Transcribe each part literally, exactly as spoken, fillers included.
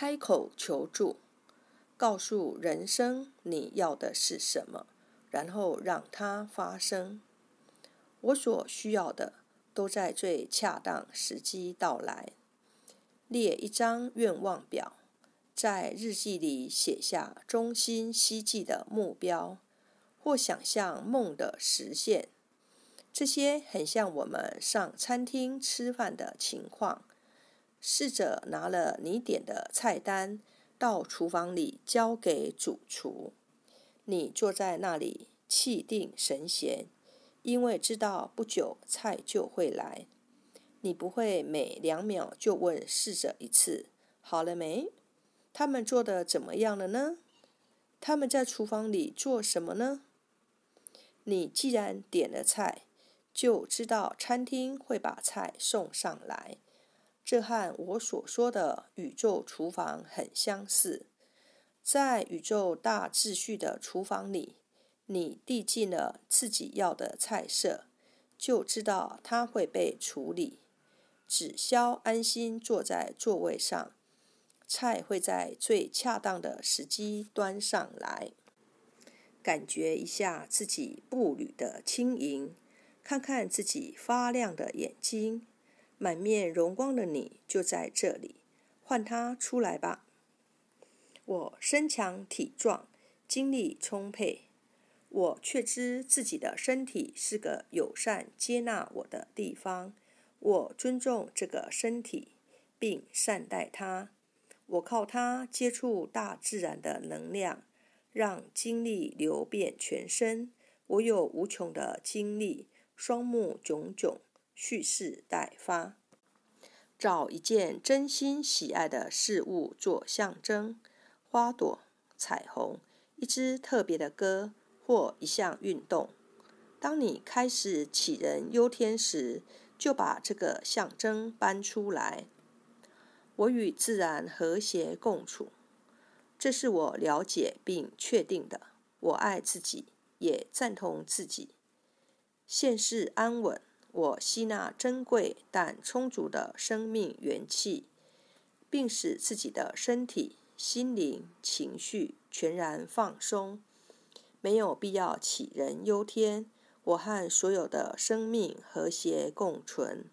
开口求助，告诉人生你要的是什么，然后让它发生。我所需要的都在最恰当时机到来。列一张愿望表，在日记里写下衷心希冀的目标，或想象梦的实现。这些很像我们上餐厅吃饭的情况。侍者拿了你点的菜单，到厨房里交给主厨。你坐在那里气定神闲，因为知道不久菜就会来。你不会每两秒就问侍者一次，好了没？他们做的怎么样了呢？他们在厨房里做什么呢？你既然点了菜，就知道餐厅会把菜送上来。这和我所说的宇宙厨房很相似。在宇宙大秩序的厨房里，你递进了自己要的菜色，就知道它会被处理。只消安心坐在座位上，菜会在最恰当的时机端上来。感觉一下自己步履的轻盈，看看自己发亮的眼睛，满面荣光的你就在这里，唤他出来吧。我身强体壮，精力充沛，我确知自己的身体是个友善接纳我的地方，我尊重这个身体，并善待它。我靠它接触大自然的能量，让精力流遍全身，我有无穷的精力，双目炯炯，蓄势待发。找一件真心喜爱的事物做象征，花朵、彩虹、一支特别的歌或一项运动。当你开始杞人忧天时，就把这个象征搬出来。我与自然和谐共处，这是我了解并确定的。我爱自己，也赞同自己。现世安稳，我吸纳珍贵但充足的生命元气，并使自己的身体、心灵、情绪全然放松，没有必要杞人忧天。我和所有的生命和谐共存。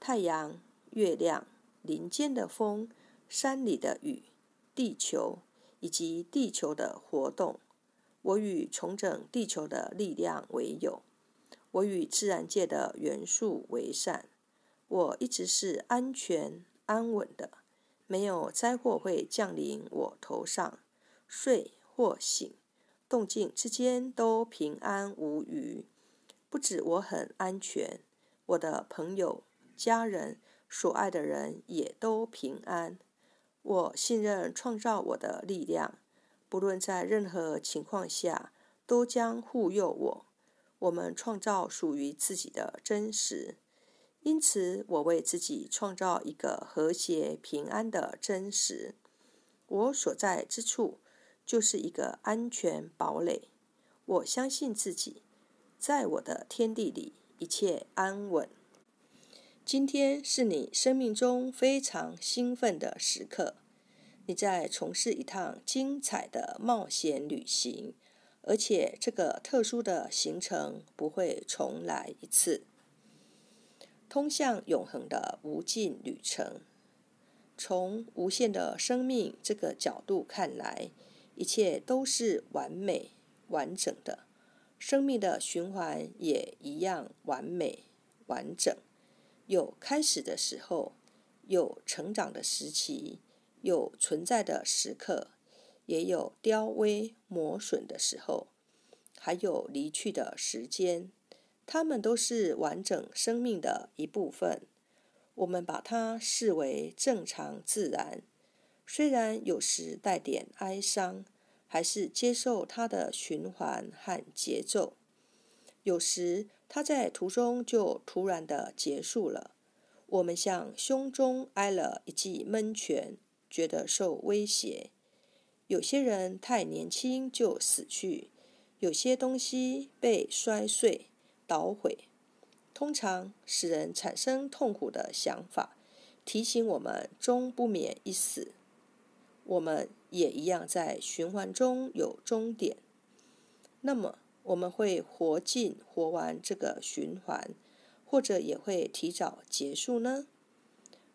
太阳、月亮、林间的风、山里的雨、地球以及地球的活动，我与重整地球的力量为友。我与自然界的元素为善，我一直是安全、安稳的，没有灾祸会降临我头上，睡或醒，动静之间都平安无虞。不止我很安全，我的朋友、家人、所爱的人也都平安。我信任创造我的力量，不论在任何情况下，都将护佑我。我们创造属于自己的真实，因此我为自己创造一个和谐平安的真实。我所在之处就是一个安全堡垒。我相信自己，在我的天地里一切安稳。今天是你生命中非常兴奋的时刻，你在从事一趟精彩的冒险旅行。而且这个特殊的行程不会重来一次。通向永恒的无尽旅程，从无限的生命这个角度看来，一切都是完美、完整的。生命的循环也一样完美、完整。有开始的时候，有成长的时期，有存在的时刻，也有凋微磨损的时候，还有离去的时间，它们都是完整生命的一部分。我们把它视为正常自然，虽然有时带点哀伤，还是接受它的循环和节奏。有时它在途中就突然的结束了，我们像胸中挨了一记闷拳，觉得受威胁。有些人太年轻就死去，有些东西被摔碎、捣毁，通常使人产生痛苦的想法，提醒我们终不免一死。我们也一样在循环中有终点。那么我们会活尽活完这个循环，或者也会提早结束呢？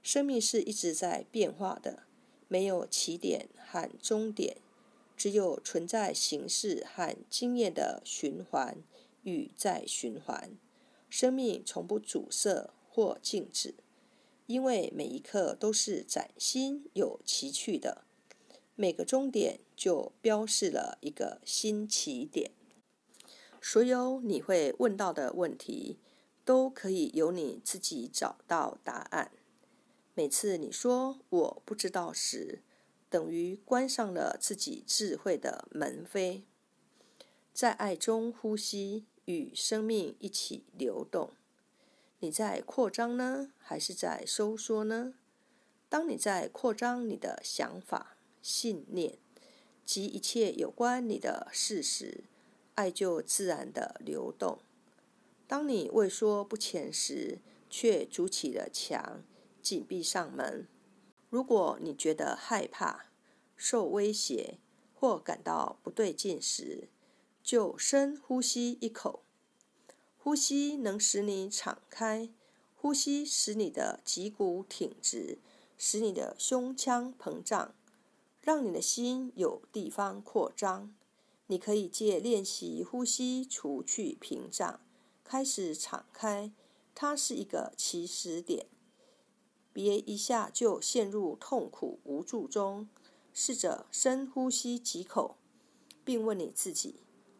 生命是一直在变化的，没有起点和终点，只有存在形式和经验的循环与再循环。生命从不阻塞或静止，因为每一刻都是崭新有奇趣的，每个终点就标示了一个新起点。所有你会问到的问题，都可以由你自己找到答案。每次你说我不知道时，等于关上了自己智慧的门扉。在爱中呼吸，与生命一起流动。你在扩张呢，还是在收缩呢？当你在扩张你的想法、信念及一切有关你的事实，爱就自然地流动。当你畏缩不前时，却筑起了墙，紧闭上门。如果你觉得害怕、受威胁或感到不对劲时，就深呼吸一口。呼吸能使你敞开，呼吸使你的脊骨挺直，使你的胸腔膨胀，让你的心有地方扩张。你可以借练习呼吸除去屏障，开始敞开，它是一个起始点。别一下就陷入痛苦无助中，试着深呼吸几口，并问你自己，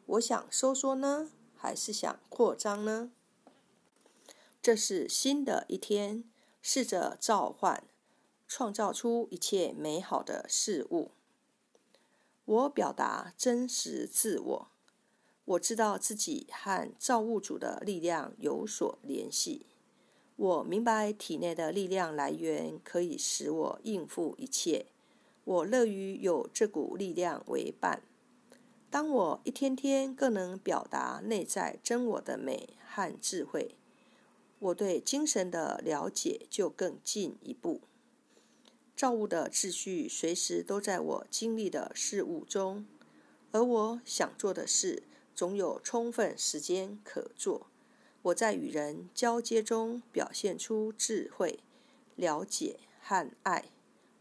我想收缩呢，还是想扩张呢？这是新的一天，试着召唤，创造出一切美好的事物。我表达真实自我，我知道自己和造物主的力量有所联系，我明白体内的力量来源可以使我应付一切，我乐于有这股力量为伴。当我一天天更能表达内在真我的美和智慧，我对精神的了解就更进一步。造物的秩序随时都在我经历的事物中，而我想做的事总有充分时间可做。我在与人交接中表现出智慧、了解和爱，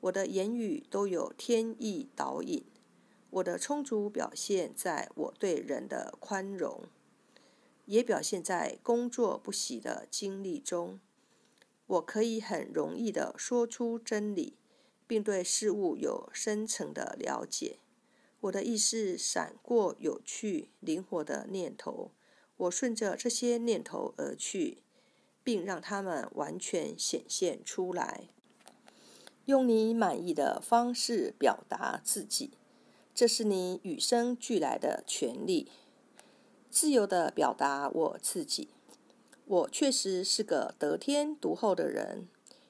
我的言语都有天意导引。我的充足表现在我对人的宽容，也表现在工作不息的经历中。我可以很容易地说出真理，并对事物有深层的了解。我的意识闪过有趣、灵活的念头，我顺着这些念头而去，并让它们完全显现出来。用你满意的方式表达自己，这是你与生俱来的权利。自由地表达我自己。我确实是个得天独厚的人，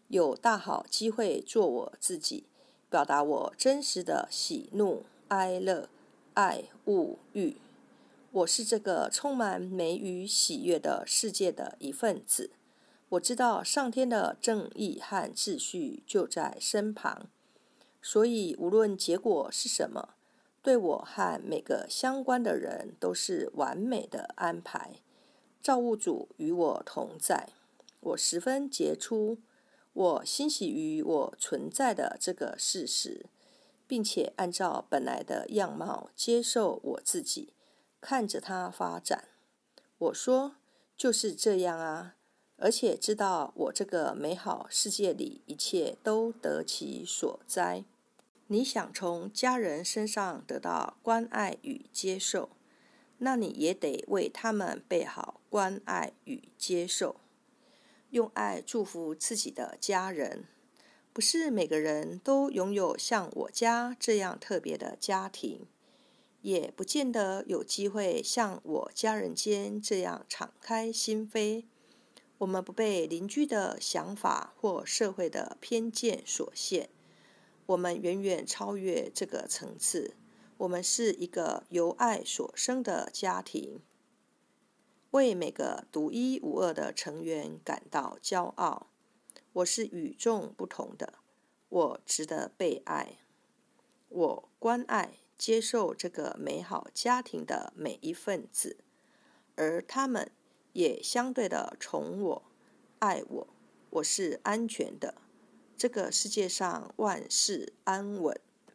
有大好机会做我自己，表达我真实的喜怒哀乐、爱恶欲。我是这个充满美与喜悦的世界的一份子。我知道上天的正义和秩序就在身旁，所以无论结果是什么，对我和每个相关的人都是完美的安排。造物主与我同在，我十分杰出，我欣喜于我存在的这个事实，并且按照本来的样貌接受我自己，看着它发展。我说，就是这样啊，而且知道我这个美好世界里一切都得其所哉。你想从家人身上得到关爱与接受，那你也得为他们备好关爱与接受。用爱祝福自己的家人。不是每个人都拥有像我家这样特别的家庭，也不见得有机会像我家人间这样敞开心扉。我们不被邻居的想法或社会的偏见所限，我们远远超越这个层次。我们是一个由爱所生的家庭，为每个独一无二的成员感到骄傲。我是与众不同的，我值得被爱。我关爱接受这个美好家庭的每一份子，而他们也相对的宠我、爱我，我是安全的。这个世界上万事安稳。